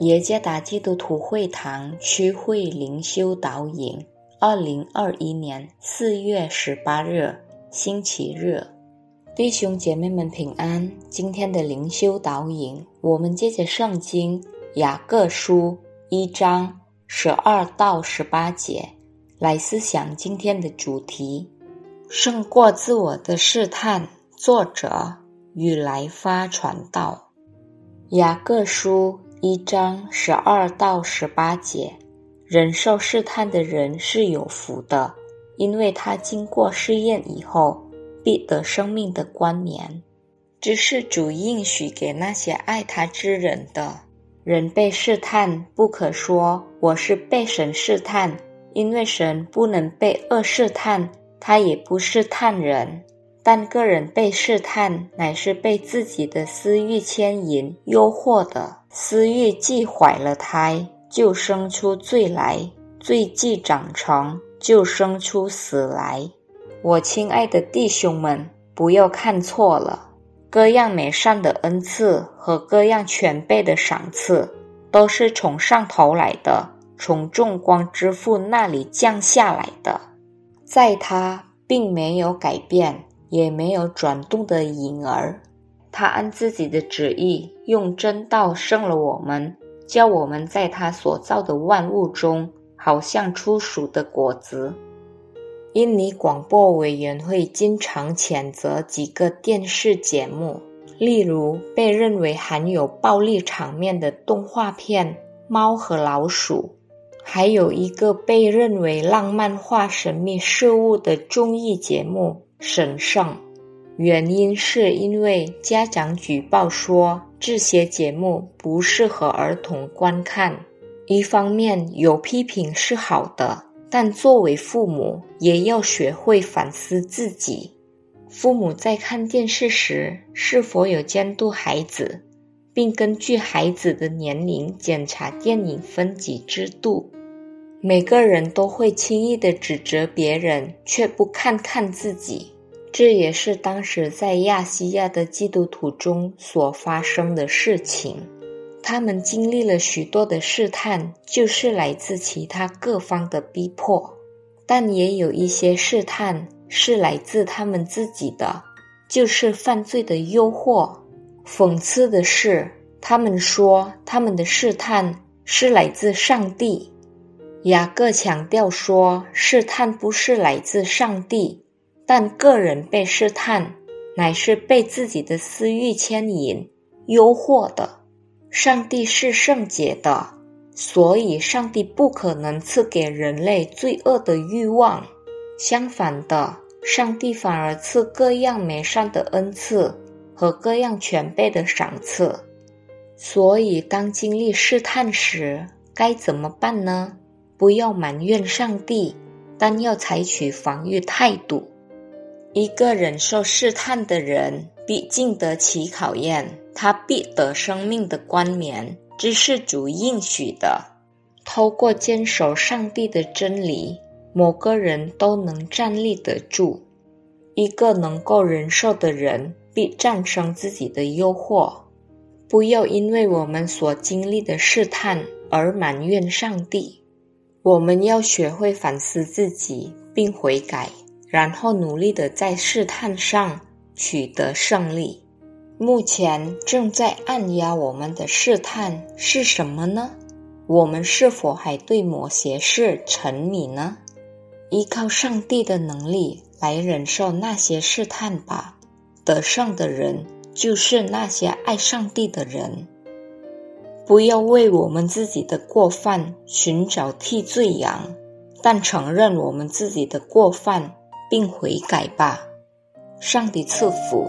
耶加达基督徒会堂区会灵修导引，2021年4月18日，星期日。弟兄姐妹们平安。今天的灵修导引，我们接着圣经雅各书1章12到18节来思想今天的主题：胜过自我的试探。作者与来发传道。雅各书1章12到18节，忍受试探的人是有福的，因为他经过试验以后，必得生命的冠冕。这是主应许给那些爱他之人的。人被试探，不可说我是被神试探，因为神不能被恶试探，他也不试探人。但个人被试探，乃是被自己的私欲牵引、诱惑的。私欲既怀了胎，就生出罪来；罪既长成，就生出死来。我亲爱的弟兄们，不要看错了，各样美善的恩赐和各样全备的赏赐，都是从上头来的，从众光之父那里降下来的，在他并没有改变，也没有转动的影儿。他按自己的旨意用真道生了我们，叫我们在他所造的万物中好像初熟的果子。印尼广播委员会经常谴责几个电视节目，例如被认为含有暴力场面的动画片《猫和老鼠》，还有一个被认为浪漫化神秘事物的综艺节目神圣，原因是因为家长举报说这些节目不适合儿童观看。一方面有批评是好的，但作为父母也要学会反思自己。父母在看电视时是否有监督孩子，并根据孩子的年龄检查电影分级制度。每个人都会轻易地指责别人，却不看看自己。这也是当时在亚细亚的基督徒中所发生的事情。他们经历了许多的试探，就是来自其他各方的逼迫，但也有一些试探是来自他们自己的，就是犯罪的诱惑。讽刺的是，他们说他们的试探是来自上帝。雅各强调说，试探不是来自上帝，但个人被试探，乃是被自己的私欲牵引、诱惑的。上帝是圣洁的，所以上帝不可能赐给人类罪恶的欲望。相反的，上帝反而赐各样美善的恩赐和各样全备的赏赐。所以当经历试探时，该怎么办呢？不要埋怨上帝，但要采取防御态度。一个忍受试探的人必经得其考验，他必得生命的冠冕，这是主应许的。透过坚守上帝的真理，某个人都能站立得住。一个能够忍受的人必战胜自己的诱惑。不要因为我们所经历的试探而埋怨上帝。我们要学会反思自己并悔改，然后努力地在试探上取得胜利。目前正在按压我们的试探是什么呢？我们是否还对某些事沉迷呢？依靠上帝的能力来忍受那些试探吧。得胜的人就是那些爱上帝的人。不要为我们自己的过犯寻找替罪羊，但承认我们自己的过犯并悔改吧。上帝赐福。